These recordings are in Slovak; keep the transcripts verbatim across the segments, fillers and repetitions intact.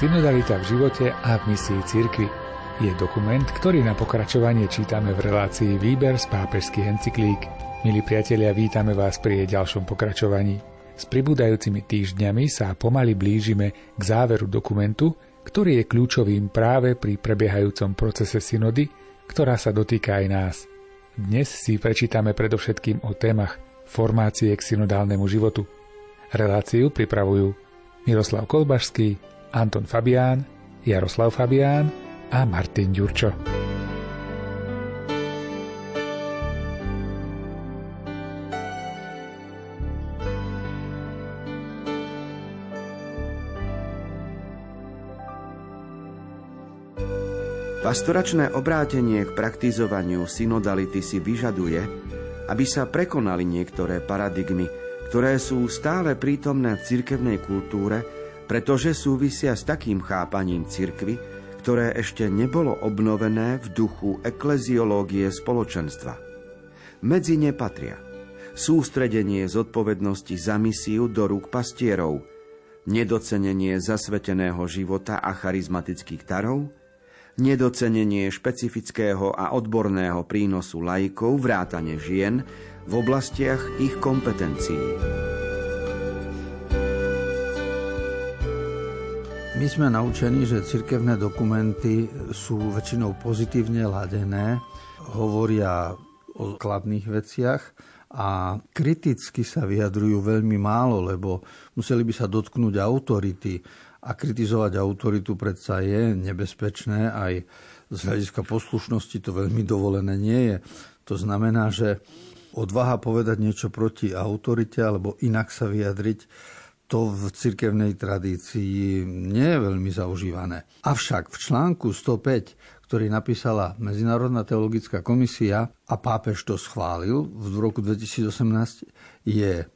Synodalita v živote a v misii círky je dokument, ktorý na pokračovanie čítame v relácii Výber z pápežských encyklík. Milí priatelia, vítame vás pri jej ďalšom pokračovaní. S pribúdajúcimi týždňami sa pomaly blížime k záveru dokumentu, ktorý je kľúčovým práve pri prebiehajúcom procese synody, ktorá sa dotýka aj nás. Dnes si prečítame predovšetkým o témach formácie k synodálnemu životu. Reláciu pripravujú Miroslav Kolbašský, Anton Fabián, Jaroslav Fabián a Martin Ďurčo. Pastoračné obrátenie k praktizovaniu synodality si vyžaduje, aby sa prekonali niektoré paradigmy, ktoré sú stále prítomné v cirkevnej kultúre, pretože súvisia s takým chápaním cirkvy, ktoré ešte nebolo obnovené v duchu ekleziológie spoločenstva. Medzi ne patria sústredenie zodpovednosti za misiu do rúk pastierov, nedocenenie zasveteného života a charizmatických darov, nedocenenie špecifického a odborného prínosu laikov vrátane žien v oblastiach ich kompetencií. My sme naučení, že cirkevné dokumenty sú väčšinou pozitívne ladené, hovoria o kladných veciach a kriticky sa vyjadrujú veľmi málo, lebo museli by sa dotknúť autority. A kritizovať autoritu predsa je nebezpečné, aj z hľadiska poslušnosti to veľmi dovolené nie je. To znamená, že odvaha povedať niečo proti autorite alebo inak sa vyjadriť, to v cirkevnej tradícii nie je veľmi zaužívané. Avšak v článku sto päť, ktorý napísala Medzinárodná teologická komisia a pápež to schválil v roku dvetisícosemnásť, je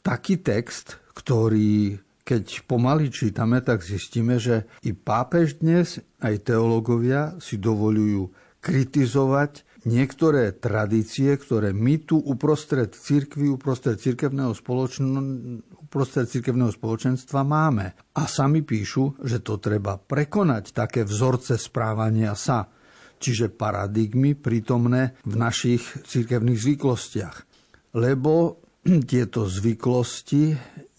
taký text, ktorý keď pomaly čítame, tak zistíme, že i pápež dnes, aj teológovia si dovolujú kritizovať niektoré tradície, ktoré my tu uprostred cirkvi, uprostred cirkevného, spoločn- uprostred cirkevného spoločenstva máme. A sami píšu, že to treba prekonať, také vzorce správania sa, čiže paradigmy prítomné v našich cirkevných zvyklostiach. Lebo tieto zvyklosti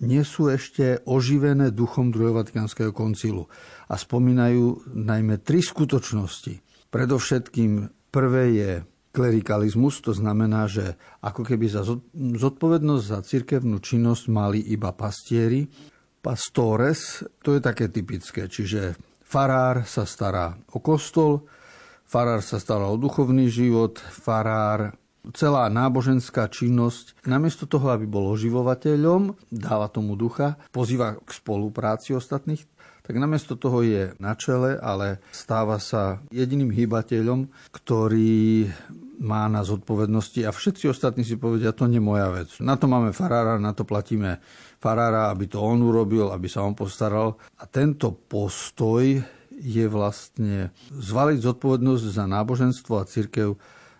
nie sú ešte oživené duchom druhého vatikánskeho koncilu a spomínajú najmä tri skutočnosti. Predovšetkým prvé je klerikalizmus, to znamená, že ako keby za zodpovednosť za cirkevnú činnosť mali iba pastieri. Pastores, to je také typické, čiže farár sa stará o kostol, farár sa stará o duchovný život, farár... Celá náboženská činnosť, namiesto toho, aby bol oživovateľom, dáva tomu ducha, pozýva k spolupráci ostatných, tak namiesto toho je na čele, ale stáva sa jediným hýbateľom, ktorý má na zodpovednosti a všetci ostatní si povedia, to nie je moja vec. Na to máme farára, na to platíme farára, aby to on urobil, aby sa on postaral. A tento postoj je vlastne zvaliť zodpovednosť za náboženstvo a cirkev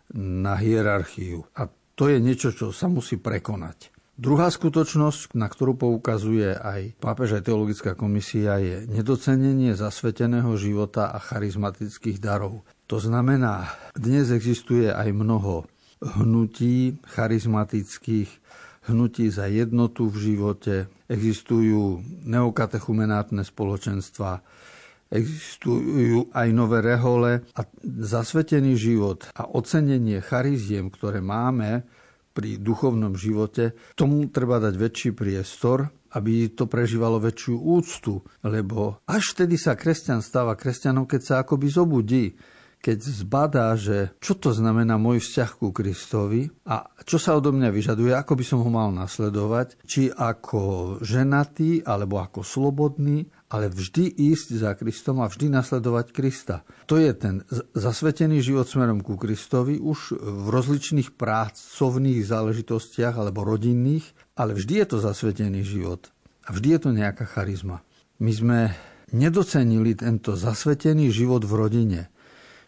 na hierarchiu. A to je niečo, čo sa musí prekonať. Druhá skutočnosť, na ktorú poukazuje aj pápež, aj teologická komisia, je nedocenenie zasveteného života a charizmatických darov. To znamená, dnes existuje aj mnoho hnutí charizmatických, hnutí za jednotu v živote, existujú neokatechumenátne spoločenstva, existujú aj nové rehole a zasvetený život a ocenenie chariziem, ktoré máme pri duchovnom živote, tomu treba dať väčší priestor, aby to prežívalo väčšiu úctu, lebo až vtedy sa kresťan stáva kresťanom, keď sa akoby zobudí, keď zbadá, že čo to znamená môj vzťah ku Kristovi a čo sa odo mňa vyžaduje, ako by som ho mal nasledovať, či ako ženatý alebo ako slobodný, ale vždy ísť za Kristom a vždy nasledovať Krista. To je ten zasvetený život smerom ku Kristovi už v rozličných pracovných záležitostiach alebo rodinných, ale vždy je to zasvetený život a vždy je to nejaká charizma. My sme nedocenili tento zasvetený život v rodine.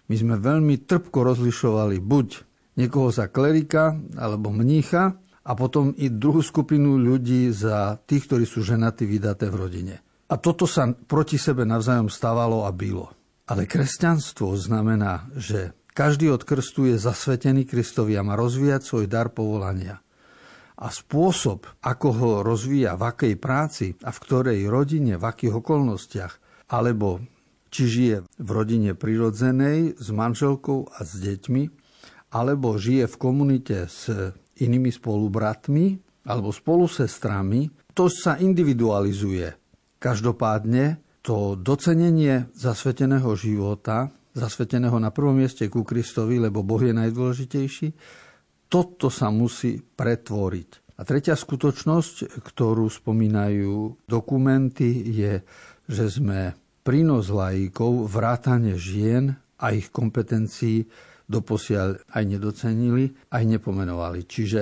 My sme veľmi trpko rozlišovali buď niekoho za klerika alebo mnícha a potom i druhú skupinu ľudí za tých, ktorí sú ženatí, vydaté v rodine. A toto sa proti sebe navzájom stávalo a bylo. Ale kresťanstvo znamená, že každý od krstu je zasvetený Kristovi a má rozvíjať svoj dar povolania. A spôsob, ako ho rozvíja, v akej práci a v ktorej rodine, v akých okolnostiach, alebo či žije v rodine prirodzenej s manželkou a s deťmi, alebo žije v komunite s inými spolubratmi alebo spolusestrami, to sa individualizuje. Každopádne to docenenie zasveteného života, zasveteného na prvom mieste ku Kristovi, lebo Boh je najdôležitejší, toto sa musí pretvoriť. A tretia skutočnosť, ktorú spomínajú dokumenty, je, že sme prínos laikov, vrátane žien a ich kompetencií doposiaľ aj nedocenili, aj nepomenovali. Čiže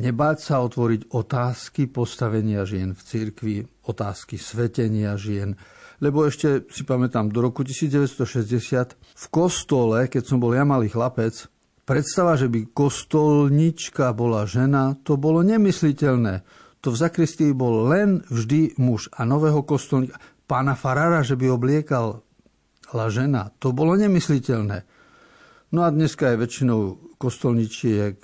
nebáť sa otvoriť otázky postavenia žien v cirkvi, otázky svetenia žien, lebo ešte si pamätám, do roku devätnásťstošesťdesiat v kostole, keď som bol ja malý chlapec, predstava, že by kostolnička bola žena, to bolo nemysliteľné. To v zakristii bol len vždy muž a nového kostolníka. Pána farára, že by obliekala žena, to bolo nemysliteľné. No a dneska je väčšinou kostolničiek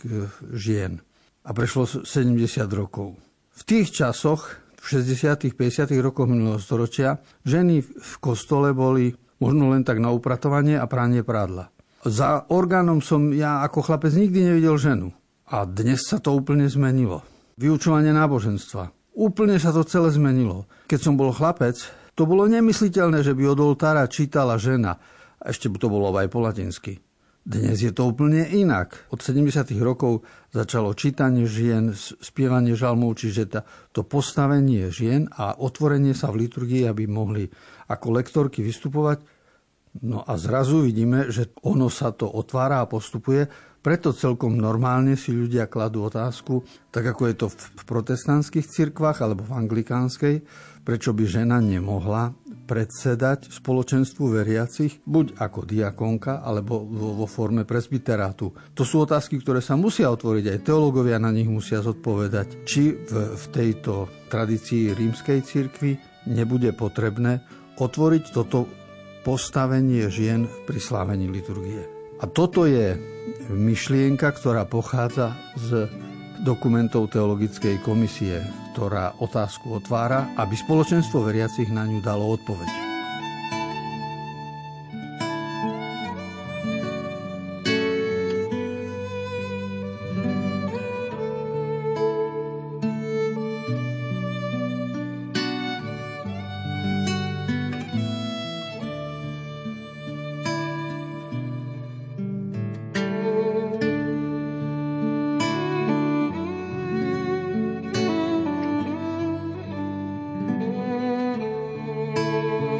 žien. A prešlo sedemdesiat rokov. V tých časoch, v šesťdesiatych, päťdesiatych rokoch minulého storočia, ženy v kostole boli možno len tak na upratovanie a pranie prádla. Za orgánom som ja ako chlapec nikdy nevidel ženu. A dnes sa to úplne zmenilo. Vyučovanie náboženstva. Úplne sa to celé zmenilo. Keď som bol chlapec, to bolo nemysliteľné, že by od oltára čítala žena. A ešte by to bolo aj po latinsky. Dnes je to úplne inak. Od sedemdesiatych rokov začalo čítanie žien, spievanie žalmov, čiže to postavenie žien a otvorenie sa v liturgii, aby mohli ako lektorky vystupovať. No a zrazu vidíme, že ono sa to otvára a postupuje. Preto celkom normálne si ľudia kladú otázku, tak ako je to v protestantských cirkvách alebo v anglikánskej, prečo by žena nemohla predsedať spoločenstvu veriacich, buď ako diakonka, alebo vo forme presbyterátu. To sú otázky, ktoré sa musia otvoriť, aj teológovia na nich musia zodpovedať, či v, v tejto tradícii rímskej cirkvi nebude potrebné otvoriť toto postavenie žien pri slávení liturgie. A toto je myšlienka, ktorá pochádza z dokumentov teologickej komisie, ktorá otázku otvára, aby spoločenstvo veriacich na ňu dalo odpoveď. Thank you.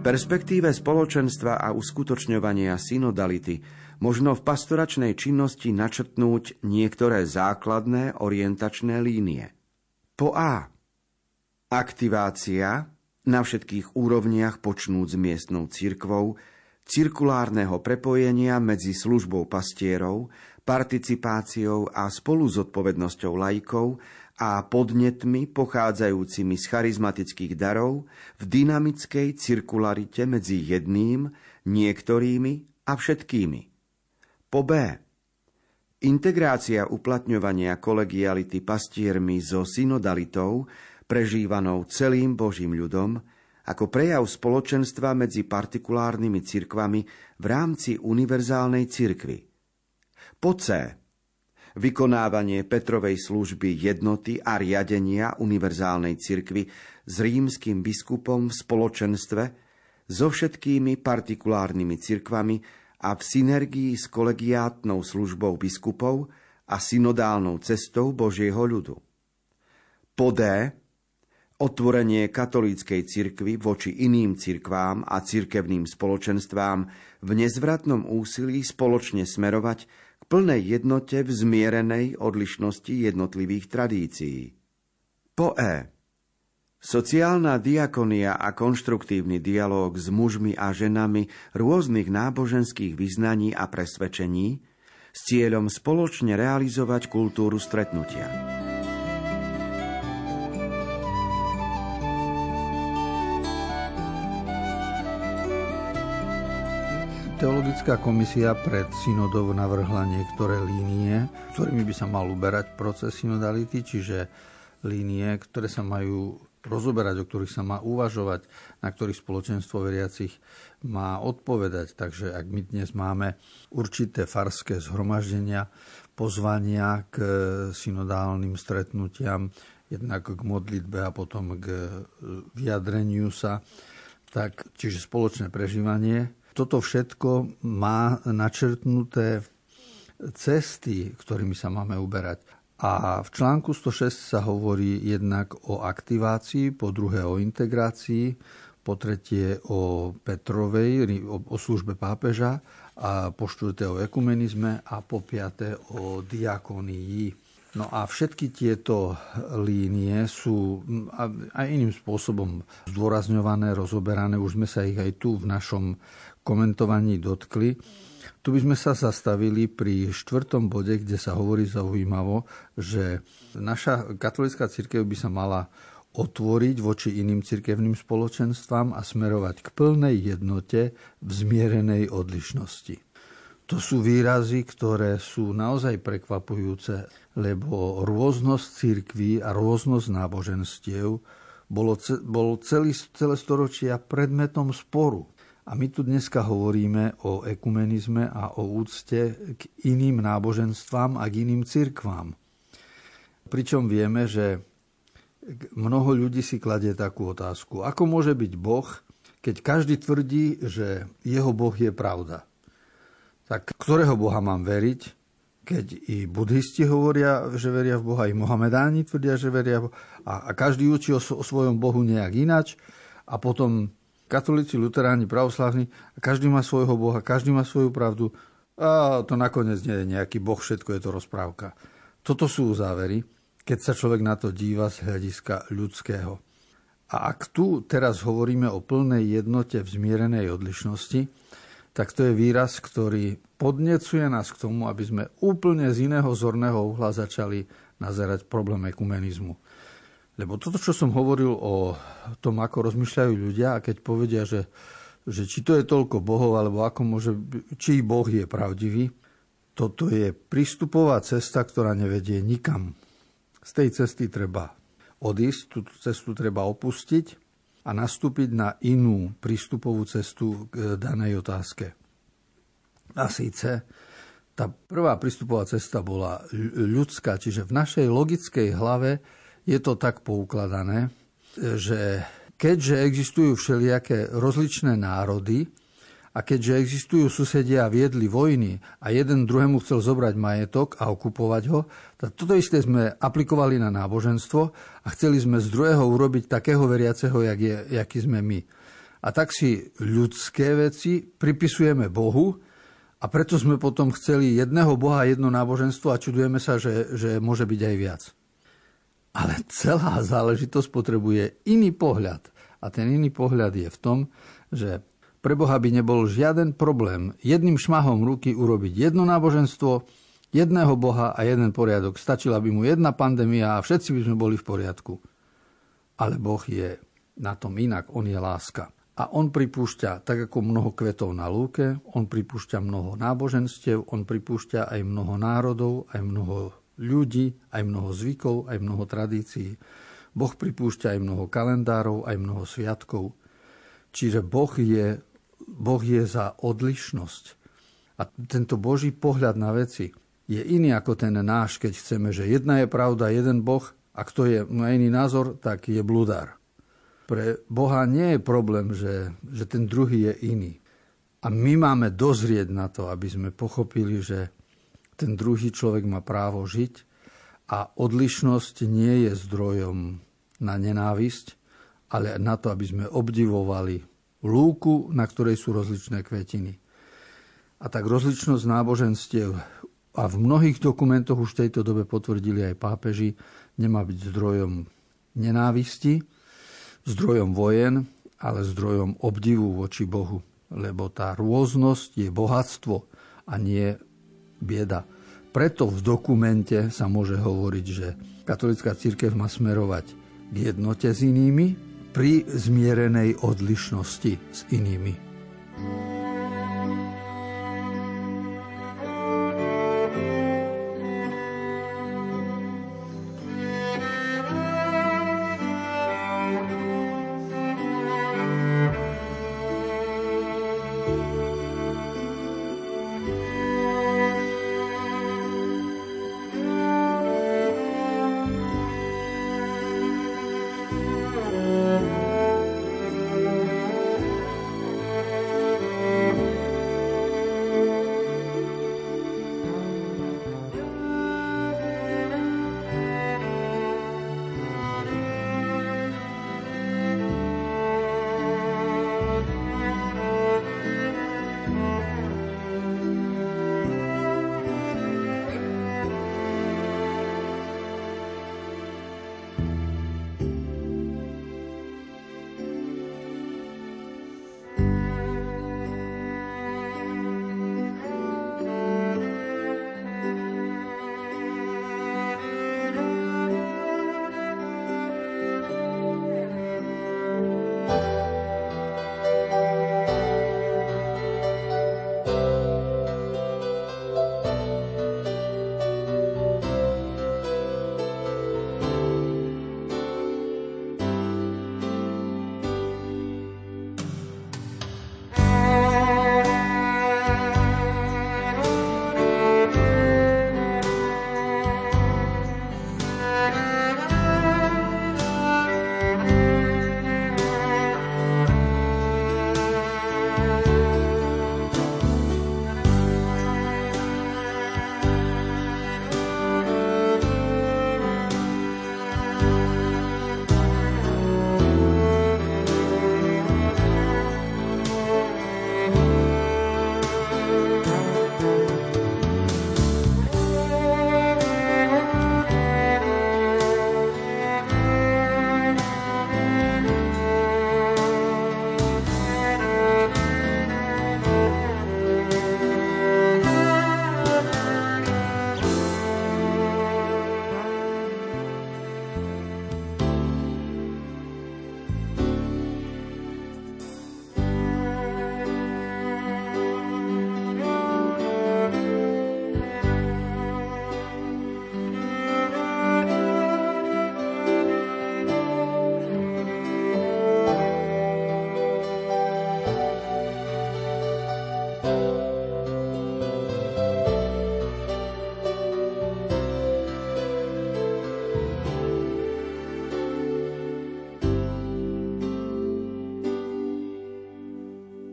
V perspektíve spoločenstva a uskutočňovania synodality možno v pastoračnej činnosti načrtnúť niektoré základné orientačné línie. Po A. Aktivácia na všetkých úrovniach počnúc s miestnou cirkvou, cirkulárneho prepojenia medzi službou pastierov, participáciou a spoluzodpovednosťou laikov a podnetmi pochádzajúcimi z charizmatických darov v dynamickej cirkularite medzi jedným, niektorými a všetkými. Po B. Integrácia uplatňovania kolegiality pastiermi so synodalitou, prežívanou celým Božím ľudom, ako prejav spoločenstva medzi partikulárnymi cirkvami v rámci univerzálnej cirkvi. Po C. Vykonávanie Petrovej služby jednoty a riadenia univerzálnej cirkvi s rímskym biskupom v spoločenstve, so všetkými partikulárnymi cirkvami a v synergii s kolegiátnou službou biskupov a synodálnou cestou Božieho ľudu. Po D. Otvorenie katolíckej cirkvi voči iným cirkvám a cirkevným spoločenstvám v nezvratnom úsilí spoločne smerovať k plnej jednote v zmierenej odlišnosti jednotlivých tradícií. Po E. Sociálna diakonia a konštruktívny dialóg s mužmi a ženami rôznych náboženských vyznaní a presvedčení s cieľom spoločne realizovať kultúru stretnutia. Teologická komisia pred synodou navrhla niektoré línie, ktorými by sa mal uberať proces synodality, čiže línie, ktoré sa majú rozoberať, o ktorých sa má uvažovať, na ktorých spoločenstvo veriacich má odpovedať. Takže ak my dnes máme určité farské zhromaždenia, pozvania k synodálnym stretnutiam, jednak k modlitbe a potom k vyjadreniu sa, tak čiže spoločné prežívanie. Toto všetko má načrtnuté cesty, ktorými sa máme uberať. A v článku sto šesť sa hovorí jednak o aktivácii, po druhé o integrácii, po tretie o Petrovej, o službe pápeža, a po štvrté o ekumenizme a po piaté o diakonii. No a všetky tieto línie sú aj iným spôsobom zdôrazňované, rozoberané. Už sme sa ich aj tu v našom komentovaní dotkli. Tu by sme sa zastavili pri štvrtom bode, kde sa hovorí zaujímavo, že naša katolícka cirkev by sa mala otvoriť voči iným cirkevným spoločenstvám a smerovať k plnej jednote v zmierenej odlišnosti. To sú výrazy, ktoré sú naozaj prekvapujúce, lebo rôznosť cirkví a rôznosť náboženstiev bolo, bolo celý, celé storočia predmetom sporu. A my tu dneska hovoríme o ekumenizme a o úcte k iným náboženstvám a k iným cirkvám. Pričom vieme, že mnoho ľudí si kladie takú otázku. Ako môže byť Boh, keď každý tvrdí, že jeho Boh je pravda? Tak ktorého Boha mám veriť, keď i budhisti hovoria, že veria v Boha, i mohamedáni tvrdia, že veria v Boha, a každý učí o svojom Bohu nejak inač, a potom katolíci, luteráni, pravoslávni, každý má svojho Boha, každý má svoju pravdu. A to nakoniec nie je nejaký Boh, všetko je to rozprávka. Toto sú závery, keď sa človek na to díva z hľadiska ľudského. A ak tu teraz hovoríme o plnej jednote v zmierenej odlišnosti, tak to je výraz, ktorý podnecuje nás k tomu, aby sme úplne z iného zorného uhla začali nazerať problém ekumenizmu. Lebo toto, čo som hovoril o tom, ako rozmýšľajú ľudia, a keď povedia, že, že či to je toľko bohov, alebo ako môže, či Boh je pravdivý, toto je prístupová cesta, ktorá nevedie nikam. Z tej cesty treba odísť, túto cestu treba opustiť a nastúpiť na inú prístupovú cestu k danej otázke. A síce tá prvá prístupová cesta bola ľudská, čiže v našej logickej hlave je to tak poukladané, že keďže existujú všelijaké rozličné národy a keďže existujú susedia a viedli vojny a jeden druhému chcel zobrať majetok a okupovať ho, tak toto isté sme aplikovali na náboženstvo a chceli sme z druhého urobiť takého veriaceho, jak je, jaký sme my. a tak si ľudské veci pripisujeme Bohu a preto sme potom chceli jedného Boha, jedno náboženstvo a čudujeme sa, že, že môže byť aj viac. Ale celá záležitosť potrebuje iný pohľad. A ten iný pohľad je v tom, že pre Boha by nebol žiaden problém jedným šmahom ruky urobiť jedno náboženstvo, jedného Boha a jeden poriadok. Stačila by mu jedna pandémia a všetci by sme boli v poriadku. Ale Boh je na tom inak. On je láska. A on pripúšťa, tak ako mnoho kvetov na lúke, on pripúšťa mnoho náboženstiev, on pripúšťa aj mnoho národov, aj mnoho ľudí, aj mnoho zvykov, aj mnoho tradícií. Boh pripúšťa aj mnoho kalendárov, aj mnoho sviatkov. Čiže Boh je, Boh je za odlišnosť. A tento Boží pohľad na veci je iný ako ten náš, keď chceme, že jedna je pravda, jeden Boh, a kto je, má iný názor, tak je bludár. Pre Boha nie je problém, že, že ten druhý je iný. A my máme dozrieť na to, aby sme pochopili, že ten druhý človek má právo žiť a odlišnosť nie je zdrojom na nenávisť, ale na to, aby sme obdivovali lúku, na ktorej sú rozličné kvetiny. A tak rozličnosť náboženstiev, a v mnohých dokumentoch už v tejto dobe potvrdili aj pápeži, nemá byť zdrojom nenávisti, zdrojom vojen, ale zdrojom obdivu voči Bohu. Lebo tá rôznosť je bohatstvo a nie bieda. Preto v dokumente sa môže hovoriť, že katolícka cirkev má smerovať k jednote s inými pri zmierenej odlišnosti s inými.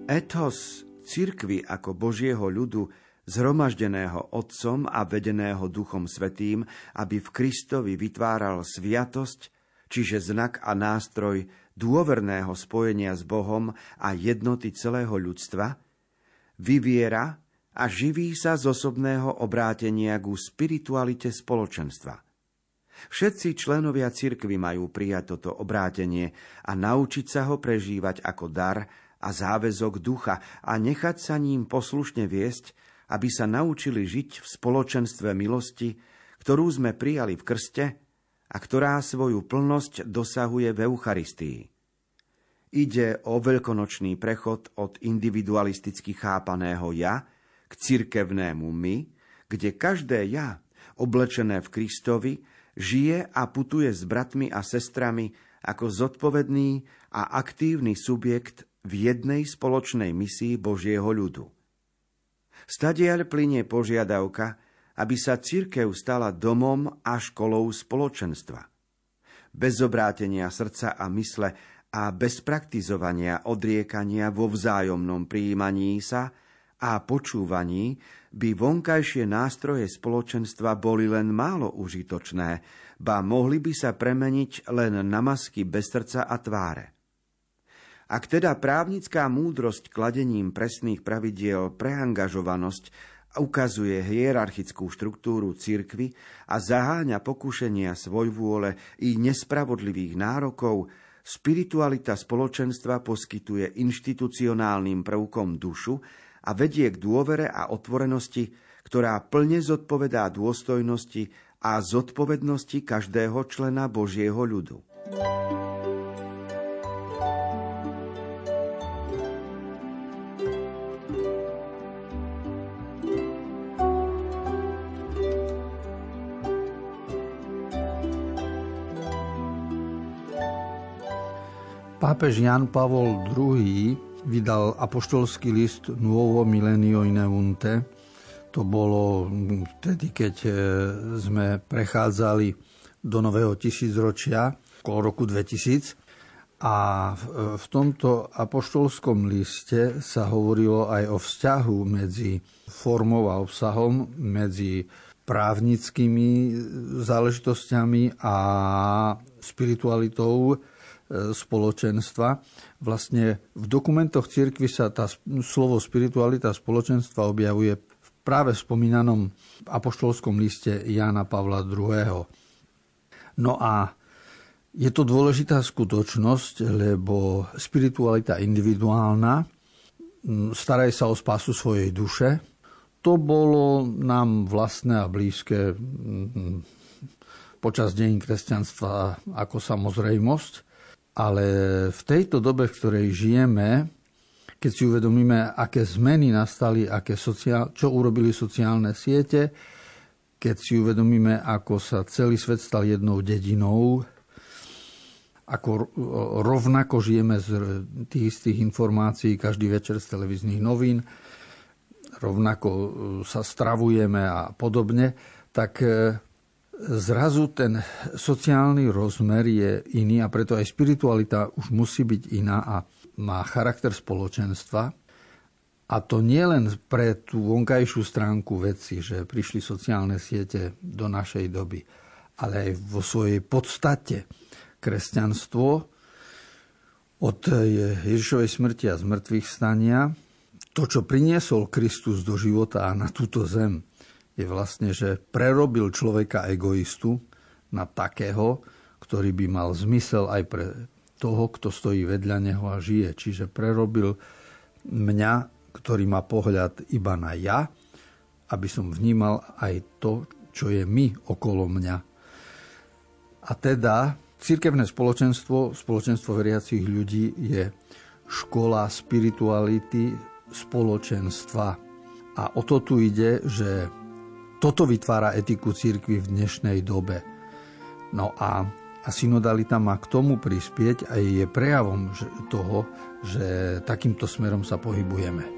Etos cirkvi ako Božieho ľudu, zhromaždeného Otcom a vedeného Duchom Svätým, aby v Kristovi vytváral sviatosť, čiže znak a nástroj dôverného spojenia s Bohom a jednoty celého ľudstva, vyviera a živí sa z osobného obrátenia ku spiritualite spoločenstva. Všetci členovia cirkvi majú prijať toto obrátenie a naučiť sa ho prežívať ako dar a záväzok ducha a nechať sa ním poslušne viesť, aby sa naučili žiť v spoločenstve milosti, ktorú sme prijali v krste a ktorá svoju plnosť dosahuje v Eucharistii. Ide o veľkonočný prechod od individualisticky chápaného ja k cirkevnému my, kde každé ja, oblečené v Kristovi, žije a putuje s bratmi a sestrami ako zodpovedný a aktívny subjekt v jednej spoločnej misii Božieho ľudu. Stadiaľ plynie požiadavka, aby sa cirkev stala domom a školou spoločenstva. Bez obrátenia srdca a mysle a bez praktizovania odriekania vo vzájomnom prijímaní sa a počúvaní by vonkajšie nástroje spoločenstva boli len málo užitočné, ba mohli by sa premeniť len na masky bez srdca a tváre. Ak teda právnická múdrosť kladením presných pravidiel preangažovanosť ukazuje hierarchickú štruktúru cirkvi a zaháňa pokušenia svojvôle i nespravodlivých nárokov, spiritualita spoločenstva poskytuje inštitucionálnym prvkom dušu a vedie k dôvere a otvorenosti, ktorá plne zodpovedá dôstojnosti a zodpovednosti každého člena Božieho ľudu. Pápež Ján Pavol druhý vydal apoštolský list Novo millennio ineunte. To bolo vtedy, keď sme prechádzali do nového tisícročia, okolo roku dvetisíc. A v tomto apoštolskom liste sa hovorilo aj o vzťahu medzi formou a obsahom, medzi právnickými záležitosťami a spiritualitou spoločenstva. Vlastne v dokumentoch cirkvi sa tá slovo spiritualita spoločenstva objavuje v práve spomínanom apoštolskom liste Jána Pavla druhého. No a je to dôležitá skutočnosť, lebo spiritualita individuálna, staraj sa o spásu svojej duše, to bolo nám vlastné a blízke počas dejín kresťanstva ako samozrejmosť. Ale v tejto dobe, v ktorej žijeme, keď si uvedomíme, aké zmeny nastali, aké sociál, čo urobili sociálne siete, keď si uvedomíme, ako sa celý svet stal jednou dedinou, ako rovnako žijeme z tých istých informácií každý večer z televíznych novín, rovnako sa stravujeme a podobne, tak zrazu ten sociálny rozmer je iný a preto aj spiritualita už musí byť iná a má charakter spoločenstva. A to nie len pre tú vonkajšiu stránku veci, že prišli sociálne siete do našej doby, ale aj vo svojej podstate kresťanstvo od Ježišovej smrti a zmrtvých stania, to, čo priniesol Kristus do života a na túto zem, je vlastne, že prerobil človeka egoistu na takého, ktorý by mal zmysel aj pre toho, kto stojí vedľa neho a žije. Čiže prerobil mňa, ktorý má pohľad iba na ja, aby som vnímal aj to, čo je my okolo mňa. A teda cirkevné spoločenstvo, spoločenstvo veriacich ľudí je škola spirituality spoločenstva. A o to tu ide, že toto vytvára etiku cirkvi v dnešnej dobe. No a, a synodalita má k tomu prispieť a je prejavom toho, že takýmto smerom sa pohybujeme.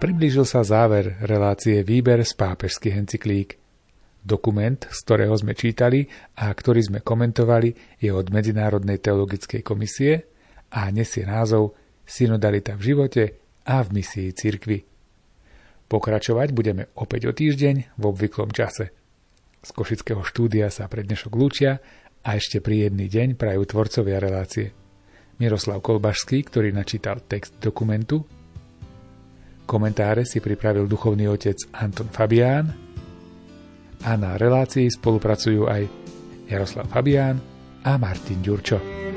priblížil sa záver relácie Výber z pápežských encyklík. Dokument, z ktorého sme čítali a ktorý sme komentovali, je od Medzinárodnej teologickej komisie a nesie názov Synodalita v živote a v misii círky. Pokračovať budeme opäť o týždeň v obvyklom čase. Z košického štúdia sa pre dnešok lúčia a ešte príjemný deň prajú tvorcovia relácie. Miroslav Kolbašský, ktorý načítal text dokumentu. Komentáre si pripravil duchovný otec Anton Fabián. A na relácii spolupracujú aj Jaroslav Fabián a Martin Ďurčo.